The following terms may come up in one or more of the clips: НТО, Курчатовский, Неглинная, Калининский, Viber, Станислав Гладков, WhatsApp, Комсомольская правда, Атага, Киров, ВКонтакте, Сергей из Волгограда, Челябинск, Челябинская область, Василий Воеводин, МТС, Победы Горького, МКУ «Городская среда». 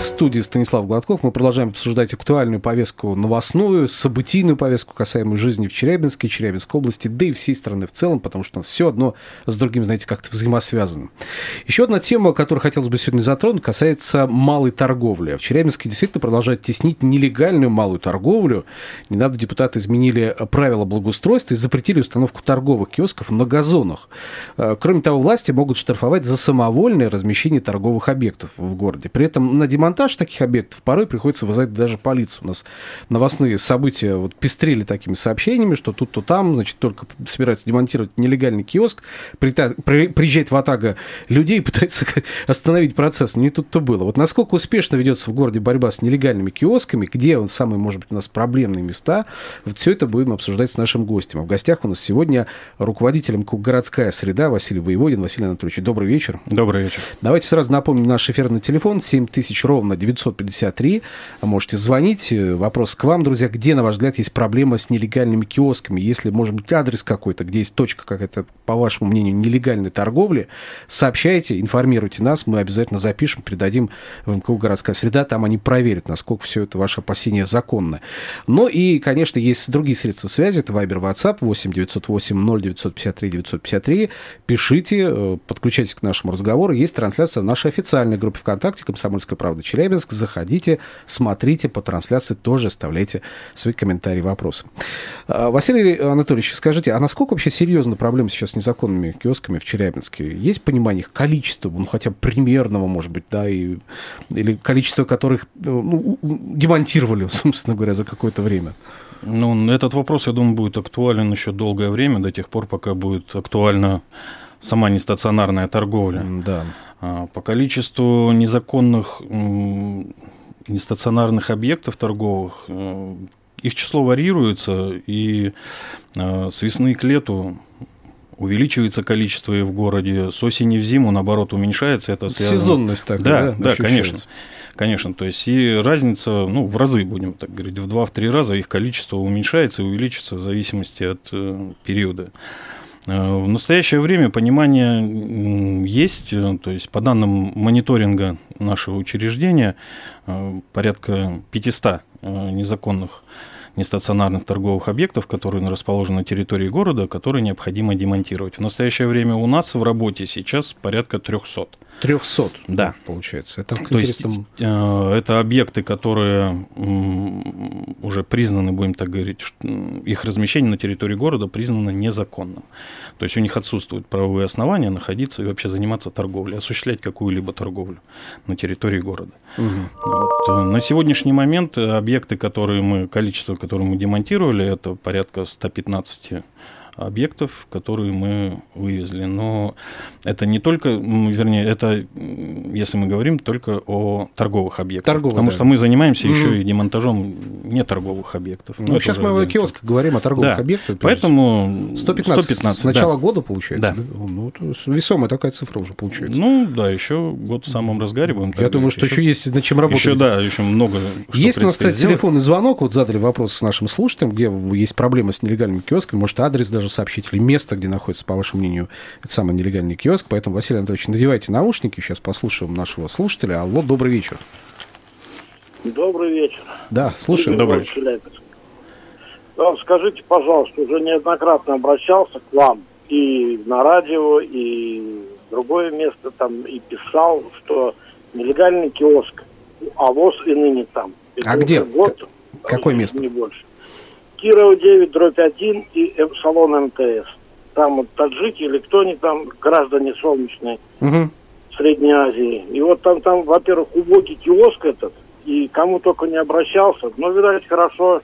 В студии Станислав Гладков. Мы продолжаем обсуждать актуальную повестку новостную, событийную повестку, касаемую жизни в Челябинске, Челябинской области, да и всей страны в целом, потому что все одно с другим, знаете, как-то взаимосвязано. Еще одна тема, которую хотелось бы сегодня затронуть, касается малой торговли. В Челябинске действительно продолжают теснить нелегальную малую торговлю. Недавно депутаты изменили правила благоустройства и запретили установку торговых киосков на газонах. Кроме того, власти могут штрафовать за самовольное размещение торговых объектов в городе. При этом на демонтаж таких объектов порой приходится вызывать даже полицию. У нас новостные события вот пестрели такими сообщениями, что тут, то там, значит, только собираются демонтировать нелегальный киоск, приезжает в Атага людей и пытается остановить процесс. Не тут-то было. Вот насколько успешно ведется в городе борьба с нелегальными киосками, где он самые, может быть, у нас проблемные места, вот все это будем обсуждать с нашим гостем. А в гостях у нас сегодня руководитель МКУ «Городская среда» Василий Воеводин. Василий Анатольевич, добрый вечер. Добрый вечер. Давайте сразу напомним наш эфирный телефон 7000 953. Можете звонить. Вопрос к вам, друзья. Где, на ваш взгляд, есть проблема с нелегальными киосками? Если, может быть, адрес какой-то, где есть точка какая-то, по вашему мнению, нелегальной торговли, сообщайте, информируйте нас. Мы обязательно запишем, передадим в МКУ «Городская среда». Там они проверят, насколько все это ваше опасение законно. Ну и, конечно, есть другие средства связи. Это Viber, WhatsApp 8-908-0953-953. Пишите, подключайтесь к нашему разговору. Есть трансляция в нашей официальной группе ВКонтакте «Комсомольская правда Челябинск». Заходите, смотрите по трансляции, тоже оставляйте свои комментарии, вопросы. Василий Анатольевич, скажите, а насколько вообще серьезна проблема сейчас с незаконными киосками в Челябинске? Есть понимание их количества, ну, хотя бы примерного, может быть, да, или количество, которых демонтировали, собственно говоря, за какое-то время? Ну, этот вопрос, я думаю, будет актуален еще долгое время, до тех пор, пока будет актуальна сама нестационарная торговля. Да. По количеству незаконных нестационарных объектов торговых, их число варьируется, и с весны к лету увеличивается количество и в городе, с осени в зиму, наоборот, уменьшается. Это связано... Сезонность такая, да, ощущается. Конечно. То есть и разница, ну, в разы, будем так говорить, в 2-3 раза их количество уменьшается и увеличится в зависимости от периода. В настоящее время понимание есть, то есть по данным мониторинга нашего учреждения порядка 500 незаконных нестационарных торговых объектов, которые расположены на территории города, которые необходимо демонтировать. В настоящее время у нас в работе сейчас порядка 300. 300? Да. Получается. Это, то есть, это объекты, которые уже признаны, будем так говорить, их размещение на территории города признано незаконным. То есть у них отсутствуют правовые основания находиться и вообще заниматься торговлей, осуществлять какую-либо торговлю на территории города. Угу. Вот. На сегодняшний момент объекты, которые мы демонтировали, это порядка 115 объектов, которые мы вывезли. Но это не только, это, если мы говорим, только о торговых объектах. Потому что мы занимаемся еще и демонтажом неторговых объектов. Ну, сейчас мы о киосках говорим, о торговых объектах. Поэтому 115. С начала года, получается? Да. Ну, весомая такая цифра уже получается. Ну, да, еще год в самом разгаре. Я думаю, что еще есть над чем работать. Еще много что есть у нас, кстати, телефонный звонок. Вот задали вопрос с нашим слушателем, где есть проблемы с нелегальными киосками. Может, адрес даже сообщить, или место, где находится, по вашему мнению, этот самый нелегальный киоск. Поэтому, Василий Анатольевич, надевайте наушники, сейчас послушаем нашего слушателя. Алло, добрый вечер. Добрый вечер. Да, слушаем. Добрый вечер. Да, скажите, пожалуйста, уже неоднократно обращался к вам и на радио, и в другое место там, и писал, что нелегальный киоск, а ВОЗ и ныне там. И а где? Год, какое место? Не больше. Кирова 9/1 и салон МТС. Там вот таджики или кто они там, граждане солнечной Средней Азии. И вот там, во-первых, убогий киоск этот, и кому только не обращался, но, видать, хорошо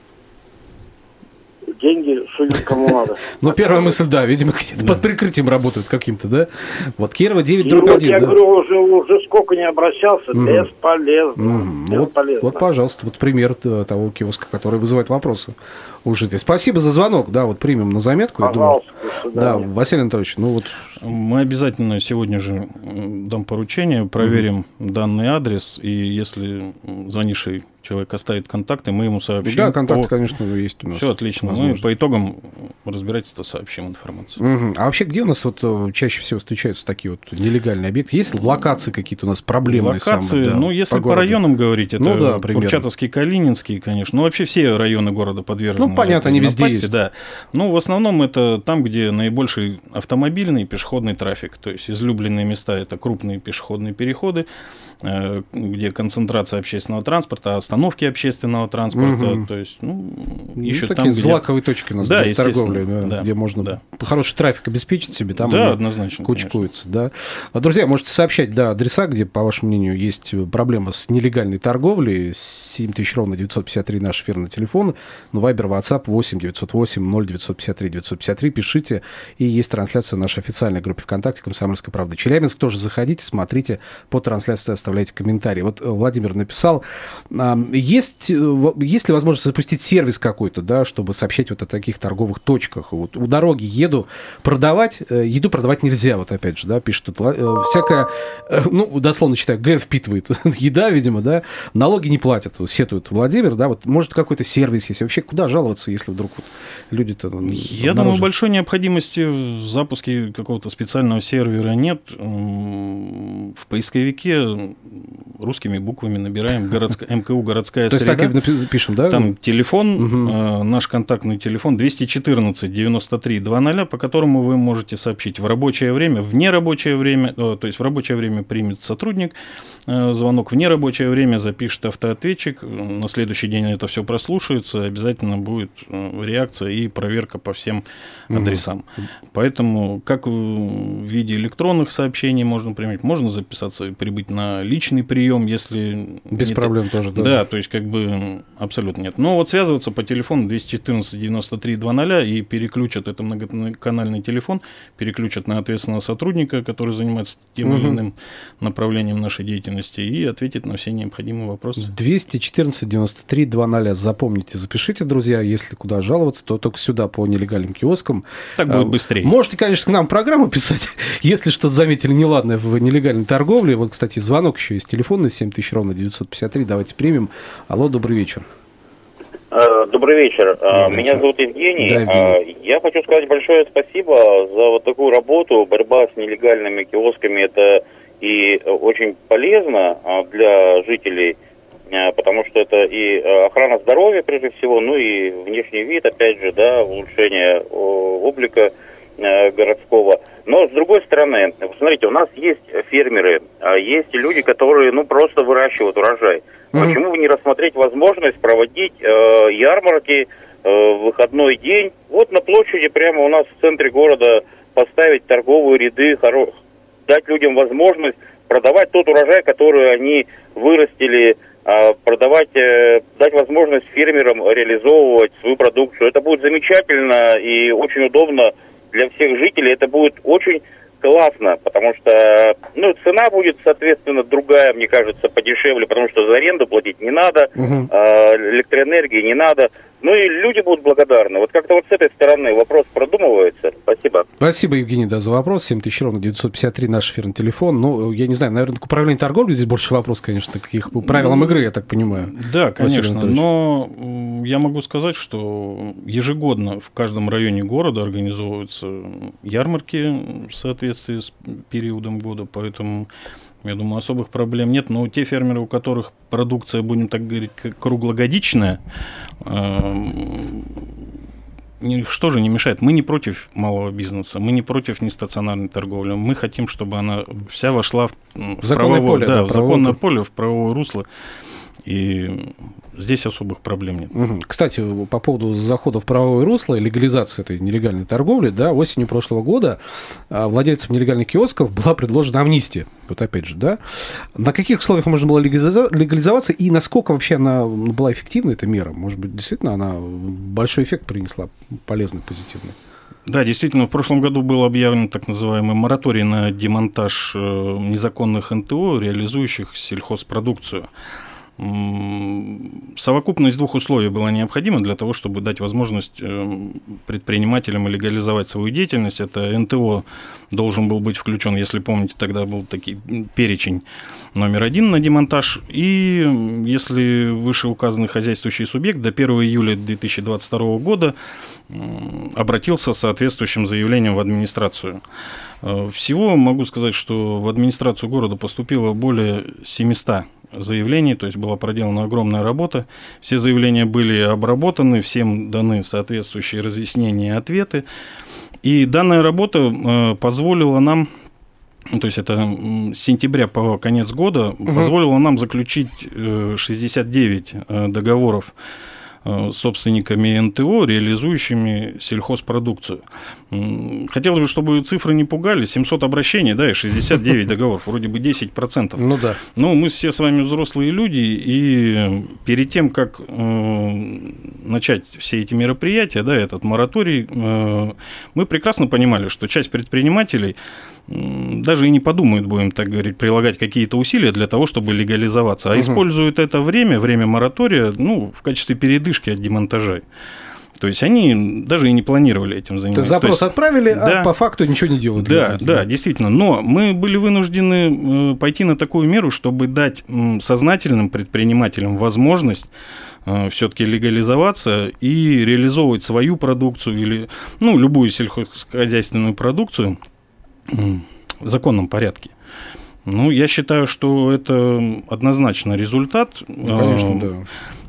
деньги суют кому надо. Ну, первая мысль, да, видимо, под прикрытием работают каким-то, да? Вот Кирова 9-1. Я говорю, уже сколько не обращался, бесполезно. Вот, пожалуйста, вот пример того киоска, который вызывает вопросы. Уже здесь. Спасибо за звонок, да, вот примем на заметку. Пожалуйста, я думаю. Да, Василий Анатольевич, ну вот... Мы обязательно сегодня же дам поручение, проверим данный адрес, и если звонивший человек оставит контакты, мы ему сообщим. Да, контакты, конечно, есть у нас. Все отлично. Возможно. Мы по итогам разбирательства сообщим информацию. Угу. А вообще, где у нас вот чаще всего встречаются такие вот нелегальные объекты? Есть локации какие-то у нас проблемные? Локации, самые, да, ну, если по районам говорить, это Курчатовский, Калининский, конечно. Ну, вообще все районы города подвержены. Ну, понятно, они везде есть. Да. Ну, в основном это там, где наибольший автомобильный и пешеходный трафик. То есть излюбленные места – это крупные пешеходные переходы, где концентрация общественного транспорта, остановки общественного транспорта, то есть, ну еще такие там, где... злаковые точки у нас для торговли, где можно хороший трафик обеспечить себе, там однозначно кучкуется, А, друзья, можете сообщать, адреса, где, по вашему мнению, есть проблема с нелегальной торговлей, 7000 953 наш эфирный телефон, ну, Вайбер, WhatsApp 8-908-0953-953, пишите, и есть трансляция в нашей официальной группе ВКонтакте «Комсомольская правда Челябинск», тоже заходите, смотрите по трансляции, оставляйте комментарии. Вот Владимир написал, есть ли возможность запустить сервис какой-то, да, чтобы сообщать вот о таких торговых точках? Вот у дороги еду продавать, еду продавать нельзя, вот опять же, да, пишут тут всякое, ну, дословно читаю, Г впитывает, еда, видимо, да, налоги не платят, сетует Владимир, да, вот может какой-то сервис есть, вообще куда жаловаться, если вдруг вот люди-то... Я думаю, большой необходимости в запуске какого-то специального сервера нет, в поисковике русскими буквами набираем МКУ «Городская среда». То есть так и пишем, да? Там телефон, наш контактный телефон 214-93-00, по которому вы можете сообщить в рабочее время, в нерабочее время, то есть в рабочее время примет сотрудник звонок, в нерабочее время запишет автоответчик, на следующий день это все прослушается, обязательно будет реакция и проверка по всем адресам. Поэтому как в виде электронных сообщений можно применить, можно записаться и прибыть на личный прием, если... Без проблем тоже, да? Да, то есть как бы абсолютно нет. Но вот связываться по телефону 214-93-00 и переключат, это многоканальный телефон, переключат на ответственного сотрудника, который занимается тем или иным направлением нашей деятельности и ответит на все необходимые вопросы. 214-93-00. Запомните, запишите, друзья, если куда жаловаться, то только сюда по нелегальным киоскам. Так будет быстрее. Можете, конечно, к нам программу писать, если что-то заметили неладное в нелегальной торговле. Вот, кстати, звонок еще есть телефонный, 7000-953. Давайте примем. Алло, добрый вечер. Добрый вечер. Меня зовут Евгений. Да, Евгений. Я хочу сказать большое спасибо за вот такую работу. Борьба с нелегальными киосками – это и очень полезно для жителей, потому что это и охрана здоровья, прежде всего, ну и внешний вид, опять же, да, улучшение облика городского. Но, с другой стороны, смотрите, у нас есть фермеры, есть люди, которые, ну, просто выращивают урожай. Почему бы не рассмотреть возможность проводить ярмарки в выходной день? Вот на площади прямо у нас в центре города поставить торговые ряды, дать людям возможность продавать тот урожай, который они вырастили, продавать, дать возможность фермерам реализовывать свою продукцию. Это будет замечательно и очень удобно для всех жителей, это будет очень классно, потому что, ну, цена будет, соответственно, другая, мне кажется, подешевле, потому что за аренду платить не надо, электроэнергии не надо, ну и люди будут благодарны. Вот как-то вот с этой стороны вопрос продумывается. Спасибо. Спасибо, Евгений, да, за вопрос. 7000-953 наш эфирный телефон. Ну, я не знаю, наверное, к управлению торговли здесь больше вопрос, конечно, каких правилам игры, я так понимаю. Да, конечно, но я могу сказать, что ежегодно в каждом районе города организовываются ярмарки в соответствии с периодом года, поэтому... Я думаю, особых проблем нет, но те фермеры, у которых продукция, будем так говорить, круглогодичная, что же не мешает? Мы не против малого бизнеса, мы не против нестационарной торговли, мы хотим, чтобы она вся вошла в законное поле, в правовое русло. И здесь особых проблем нет. Угу. Кстати, по поводу захода в правовое русло и легализации этой нелегальной торговли, да, осенью прошлого года владельцам нелегальных киосков была предложена амнистия. Вот опять же, да. На каких условиях можно было легализоваться и насколько вообще она была эффективна, эта мера? Может быть, действительно она большой эффект принесла, полезный, позитивный? Да, действительно, в прошлом году был объявлен так называемый мораторий на демонтаж незаконных НТО, реализующих сельхозпродукцию. Совокупность двух условий была необходима для того, чтобы дать возможность предпринимателям легализовать свою деятельность. Это НТО должен был быть включен, если помните, тогда был такой перечень номер 1 на демонтаж. И если вышеуказанный хозяйствующий субъект до 1 июля 2022 года обратился с соответствующим заявлением в администрацию. Всего могу сказать, что в администрацию города поступило более 700 заявлений, то есть была проделана огромная работа. Все заявления были обработаны, всем даны соответствующие разъяснения и ответы. И данная работа позволила нам, то есть это с сентября по конец года, позволила нам заключить 69 договоров с собственниками НТО, реализующими сельхозпродукцию. Хотелось бы, чтобы цифры не пугали. 700 обращений, да, и 69 договоров, вроде бы 10%. Ну да. Но мы все с вами взрослые люди, и перед тем, как начать все эти мероприятия, да, этот мораторий, мы прекрасно понимали, что часть предпринимателей даже и не подумают, будем так говорить, прилагать какие-то усилия для того, чтобы легализоваться, а используют это время моратория, ну, в качестве передышки от демонтажей. То есть они даже и не планировали этим заниматься. Запрос то есть, отправили, да, а по факту ничего не делают. Да, да, действительно. Но мы были вынуждены пойти на такую меру, чтобы дать сознательным предпринимателям возможность все-таки легализоваться и реализовывать свою продукцию или, ну, любую сельскохозяйственную продукцию в законном порядке. Ну, я считаю, что это однозначно результат. Ну, конечно, да.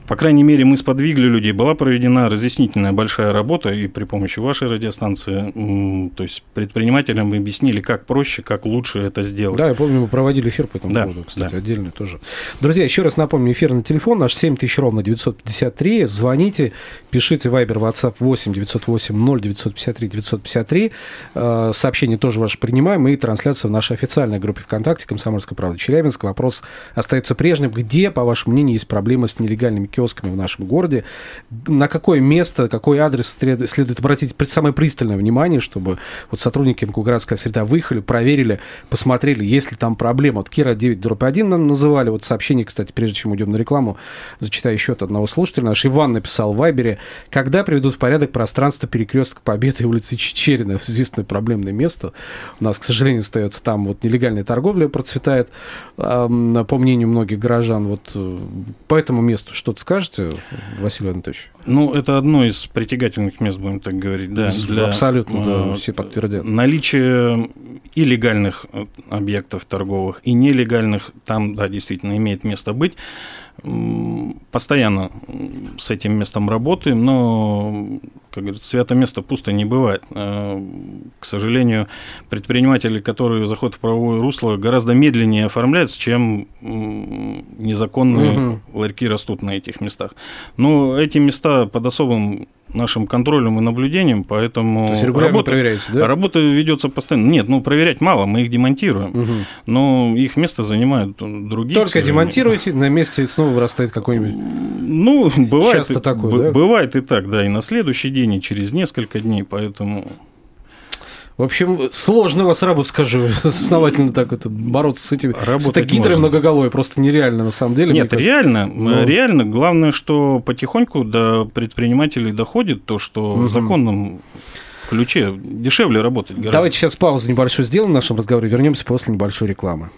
По крайней мере, мы сподвигли людей. Была проведена разъяснительная большая работа, и при помощи вашей радиостанции, то есть предпринимателям объяснили, как проще, как лучше это сделать. Да, я помню, мы проводили эфир по этому поводу, кстати, да, отдельно тоже. Друзья, еще раз напомню, эфирный телефон наш 7000 953. Звоните, пишите Viber, WhatsApp 8-908-0953-953. Сообщения тоже ваши принимаем, и трансляция в нашей официальной группе ВКонтакте «Комсомольская правда Челябинск». Вопрос остается прежним. Где, по вашему мнению, есть проблема с нелегальными киосками в нашем городе, на какое место, какой адрес следует обратить самое пристальное внимание, чтобы вот сотрудники МКУ «Городская среда» выехали, проверили, посмотрели, есть ли там проблема. Вот Кира 9-1 нам называли. Вот сообщение, кстати, прежде чем уйдем на рекламу, зачитаю еще от одного слушателя. Наш Иван написал в Вайбере: когда приведут в порядок пространство перекрестка Победы и улицы Чичерина, известное проблемное место. У нас, к сожалению, остается там вот нелегальная торговля процветает, по мнению многих горожан. Вот по этому месту что-то скажете, Василий Анатольевич? Ну, это одно из притягательных мест, будем так говорить, да. Абсолютно, да, все подтвердят. Наличие и легальных объектов торговых, и нелегальных, там, да, действительно, имеет место быть. Постоянно с этим местом работаем, но, как говорится, свято место пусто не бывает. К сожалению, предприниматели, которые заходят в правовое русло, гораздо медленнее оформляются, чем незаконные ларьки растут на этих местах. Но эти места под особым нашим контролем и наблюдением, поэтому... То есть регулярно проверяется, да? Работа ведется постоянно. Нет, ну проверять мало, мы их демонтируем, но их место занимают другие. Только демонтируйте, на месте снова вырастает какой-нибудь... Ну, бывает, часто такое, да? Бывает и так, да, и на следующий день, и через несколько дней, поэтому... В общем, сложно у вас работа, скажу, основательно так это бороться с этими гидрой многоголовой, просто нереально на самом деле. Нет, реально, но... реально. Главное, что потихоньку до предпринимателей доходит то, что в законном ключе дешевле работать гораздо. Давайте сейчас паузу небольшую сделаем в нашем разговоре, вернемся после небольшой рекламы.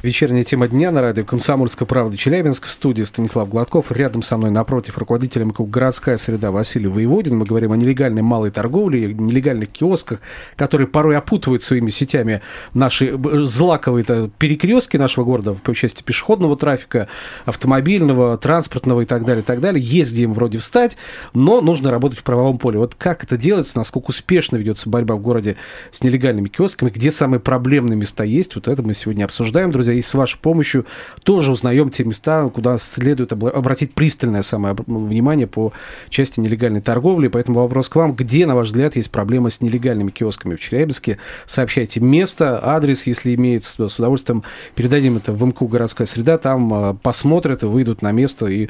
Вечерняя тема дня на радио «Комсомольская правда» Челябинск. В студии Станислав Гладков. Рядом со мной напротив руководителя МКУ «Городская среда» Василий Воеводин. Мы говорим о нелегальной малой торговле, нелегальных киосках, которые порой опутывают своими сетями наши злаковые перекрестки нашего города по части пешеходного трафика, автомобильного, транспортного и так далее, и так далее. Есть где им вроде встать, но нужно работать в правовом поле. Вот как это делается, насколько успешно ведется борьба в городе с нелегальными киосками, где самые проблемные места есть, вот это мы сегодня обсуждаем, друзья. и с вашей помощью тоже узнаем те места, куда следует обратить пристальное самое внимание по части нелегальной торговли. Поэтому вопрос к вам. Где, на ваш взгляд, есть проблема с нелегальными киосками в Челябинске? Сообщайте место, адрес, если имеется. С удовольствием передадим это в МКУ «Городская среда». Там посмотрят, выйдут на место и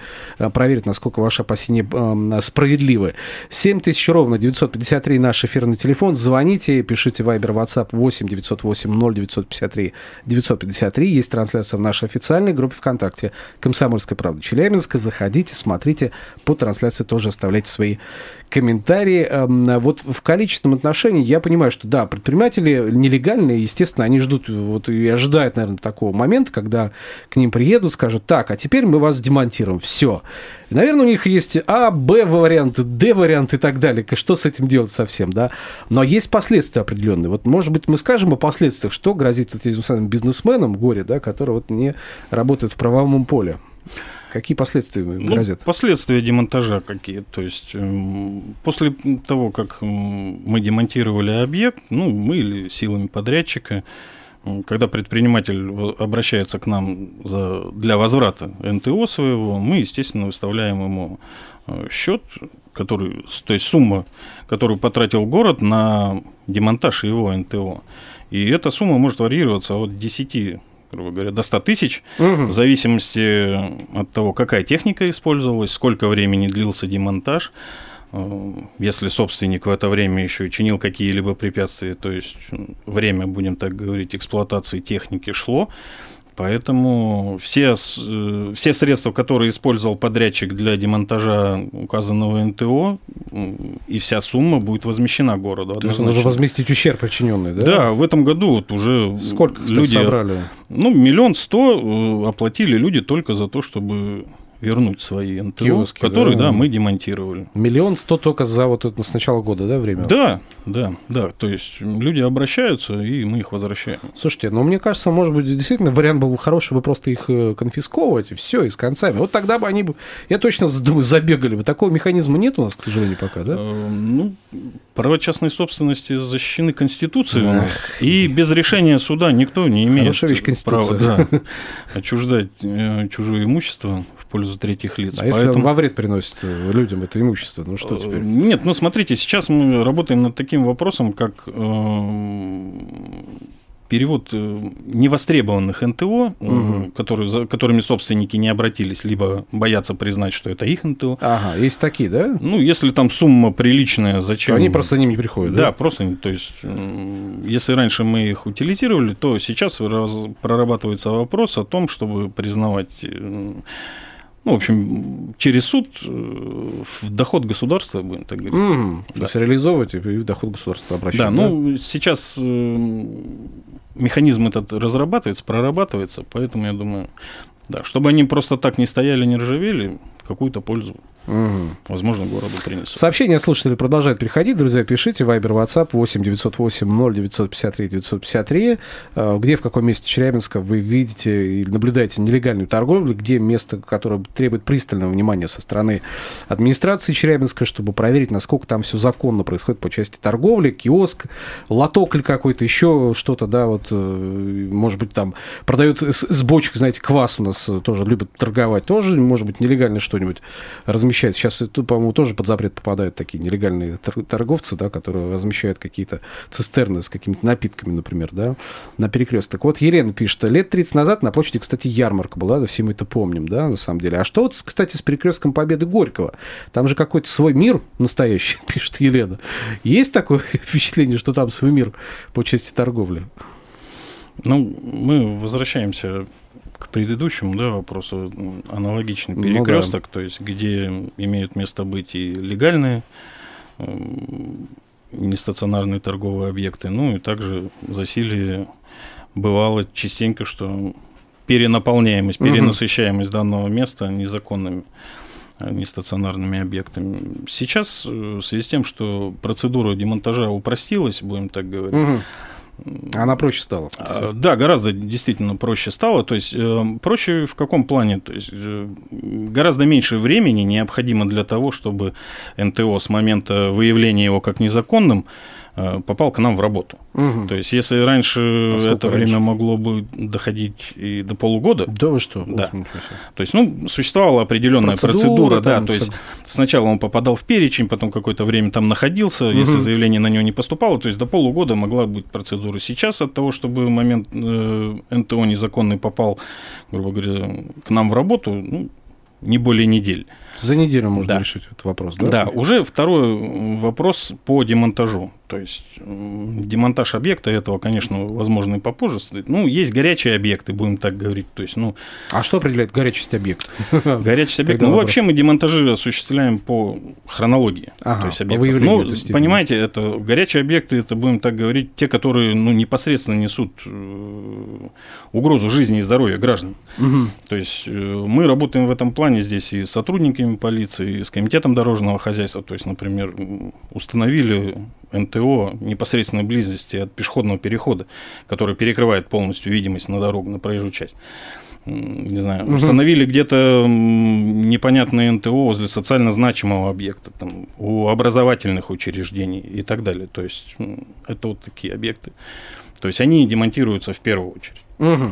проверят, насколько ваши опасения справедливы. 7000 ровно 953 наш эфирный телефон. Звоните, пишите Viber, WhatsApp 8 908 0 953 953. Есть трансляция в нашей официальной группе ВКонтакте «Комсомольская правда Челябинска». Заходите, смотрите по трансляции, тоже оставляйте свои комментарии. Вот в количественном отношении я понимаю, что да, предприниматели нелегальные, естественно, они ждут вот, и ожидают, наверное, такого момента, когда к ним приедут, скажут: так, а теперь мы вас демонтируем, все. И, наверное, у них есть А, Б варианты, Д варианты и так далее. Что с этим делать совсем, да? Но есть последствия определенные. Вот, может быть, мы скажем о последствиях, что грозит вот этим самым бизнесменам, горе, да, которые вот не работают в правовом поле. Какие последствия грозят? Ну, последствия демонтажа какие. То есть после того, как мы демонтировали объект, ну, мы или силами подрядчика, когда предприниматель обращается к нам для возврата НТО своего, мы, естественно, выставляем ему счет, который, то есть сумма, которую потратил город на демонтаж его НТО. И эта сумма может варьироваться от 10, грубо говоря, до 100 тысяч, в зависимости от того, какая техника использовалась, сколько времени длился демонтаж. Если собственник в это время еще и чинил какие-либо препятствия, то есть время, будем так говорить, эксплуатации техники шло. Поэтому все средства, которые использовал подрядчик для демонтажа указанного НТО, и вся сумма будет возмещена городу. То есть нужно возместить ущерб причиненный, да? Да, в этом году вот уже сколько люди собрали? 1 100 000 оплатили люди только за то, чтобы вернуть свои НТО, киоски, которые, да, мы демонтировали. 1 100 000 только за вот это с начала года, да, время? Да. То есть люди обращаются, и мы их возвращаем. Слушайте, ну, мне кажется, может быть, действительно вариант был хороший, бы просто их конфисковывать, и все, и с концами. Вот тогда бы они бы, я точно думаю, забегали бы. Такого механизма нет у нас, к сожалению, пока, да? Ну, права частной собственности защищены Конституцией у нас, и без решения суда никто не имеет права отчуждать чужое имущество в пользу третьих лиц. А поэтому, если он во вред приносит людям это имущество, ну что теперь? Нет, ну смотрите, сейчас мы работаем над таким вопросом, как перевод невостребованных НТО, которыми собственники не обратились, либо боятся признать, что это их НТО. Ага, есть такие, да? Ну, если там сумма приличная, зачем? Они просто за ними приходят, да? Да, просто, то есть, если раньше мы их утилизировали, то сейчас прорабатывается вопрос о том, чтобы признавать... Ну, в общем, через суд в доход государства, будем так говорить. То есть реализовывать и в доход государства обращать. Да, ну, сейчас механизм этот разрабатывается, прорабатывается, поэтому, я думаю, да, чтобы они просто так не стояли, не ржавели, какую-то пользу, возможно, городу принесут. Сообщения от слушателей продолжают приходить. Друзья, пишите. Вайбер, WhatsApp 8 908 0 953 953. Где, в каком месте Челябинска вы видите и наблюдаете нелегальную торговлю? Где место, которое требует пристального внимания со стороны администрации Челябинска, чтобы проверить, насколько там все законно происходит по части торговли, киоск, лоток или какой-то еще что-то, да, вот, может быть, там продают с бочек, знаете, квас у нас тоже любят торговать, тоже, может быть, нелегально что-нибудь размещать. Сейчас, по-моему, тоже под запрет попадают такие нелегальные торговцы, да, которые размещают какие-то цистерны с какими-то напитками, например, да, на перекресток. Вот Елена пишет: лет 30 назад на площади, кстати, ярмарка была, да, все мы это помним, да, на самом деле. А что вот, кстати, с перекрестком Победы Горького? Там же какой-то свой мир настоящий, пишет Елена. Есть такое впечатление, что там свой мир по части торговли? Ну, мы возвращаемся к предыдущему, да, вопросу, аналогичный перекресток, ну, да, то есть где имеют место быть и легальные нестационарные торговые объекты, ну и также в засилье бывало частенько, что перенаполняемость, перенасыщаемость данного места незаконными нестационарными объектами. Сейчас в связи с тем, что процедура демонтажа упростилась, будем так говорить, она проще стала. Да, гораздо действительно проще стало. То есть проще в каком плане? То есть гораздо меньше времени необходимо для того, чтобы НТО с момента выявления его как незаконным попал к нам в работу. Угу. То есть, если раньше время могло бы доходить и до полугода. Да вы что? Да. То есть, существовала определенная процедура. Да, то есть, сначала он попадал в перечень, потом какое-то время там находился, угу. Если заявление на него не поступало, то есть, до полугода могла быть процедура. Сейчас от того, чтобы в момент НТО незаконный попал, грубо говоря, к нам в работу, не более недели. За неделю можно решить этот вопрос, да? Да, уже второй вопрос по демонтажу. То есть демонтаж объекта этого, конечно, возможно, и попозже стоит. Есть горячие объекты, будем так говорить. То есть, А что определяет горячесть объекта? Горячесть объекта. Вообще мы демонтажи осуществляем по хронологии. Ага, то есть объектов. По выявлению этой степени. Понимаете, это горячие объекты, это, будем так говорить, те, которые непосредственно несут угрозу жизни и здоровья граждан. Угу. То есть мы работаем в этом плане здесь и с сотрудниками полиции, с комитетом дорожного хозяйства, то есть, например, установили НТО в непосредственной близости от пешеходного перехода, который перекрывает полностью видимость на дорогу, на проезжую часть. Не знаю, угу. Установили где-то непонятное НТО возле социально значимого объекта, у образовательных учреждений и так далее. То есть, это такие объекты. То есть, они демонтируются в первую очередь. Угу.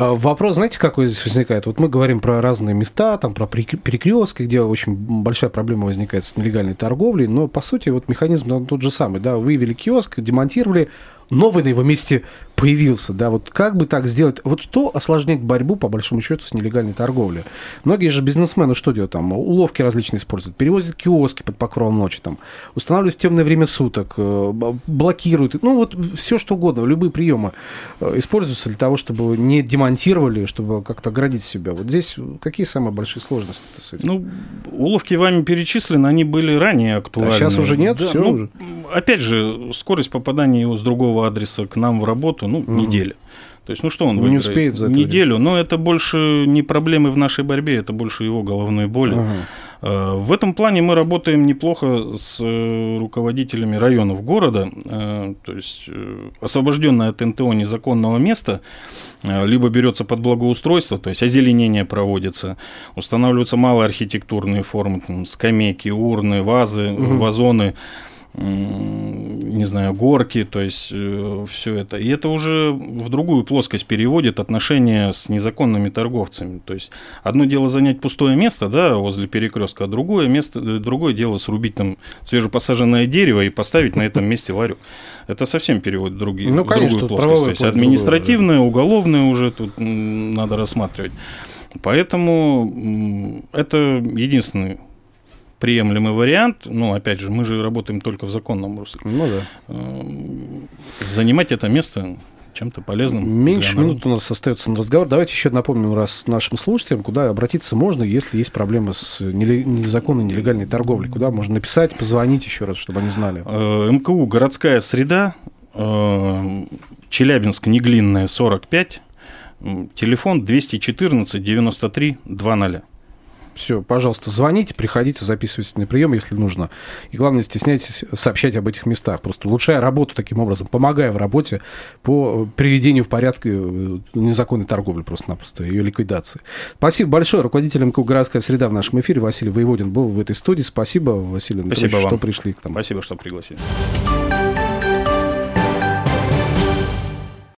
Вопрос, знаете, какой здесь возникает? Мы говорим про разные места, про перекрестки, где очень большая проблема возникает с нелегальной торговлей, но, по сути, механизм тот же самый. Да? Выявили киоск, демонтировали, новый на его месте появился. Да? Как бы так сделать? Что осложняет борьбу, по большому счету, с нелегальной торговлей? Многие же бизнесмены что делают? Уловки различные используют, перевозят киоски под покровом ночи, устанавливают в темное время суток, блокируют. Все что угодно, любые приемы используются для того, чтобы не демонтировать, чтобы как-то оградить себя. Здесь какие самые большие сложности с этим? Уловки вами перечислены, они были ранее актуальны. А сейчас уже нет? Да, все уже. Опять же, скорость попадания его с другого адреса к нам в работу, неделя. То есть, что он выиграет? Не успеет за это неделю, время. Но это больше не проблемы в нашей борьбе, это больше его головной боли. Ага. В этом плане мы работаем неплохо с руководителями районов города, то есть освобожденное от НТО незаконного места либо берется под благоустройство, то есть озеленение проводится, устанавливаются малые архитектурные формы, скамейки, урны, вазы, вазоны. Не знаю, горки, то есть все это. И это уже в другую плоскость переводит отношения с незаконными торговцами. То есть одно дело занять пустое место, да, возле перекрестка, а другое дело срубить свежепосаженное дерево и поставить на этом месте ларек. Это совсем переводит в другую плоскость. То есть административное, уголовное уже тут надо рассматривать. Поэтому это единственный приемлемый вариант, опять же, мы же работаем только в законном русле. Занимать это место чем-то полезным. Меньше минут у нас остается на разговор. Давайте еще напомним раз нашим слушателям, куда обратиться можно, если есть проблемы с незаконной, нелегальной торговлей. Куда можно написать, позвонить еще раз, чтобы они знали. МКУ «Городская среда», Челябинск, Неглинная, 45, телефон 214-93-00. Все, пожалуйста, звоните, приходите, записывайтесь на прием, если нужно. И главное, не стесняйтесь сообщать об этих местах. Просто улучшая работу таким образом, помогая в работе по приведению в порядок незаконной торговли просто-напросто, ее ликвидации. Спасибо большое. Руководитель МКУ «Городская среда» в нашем эфире Василий Воеводин был в этой студии. Спасибо, Василий Анатольевич, что пришли к нам. Спасибо, что пригласили.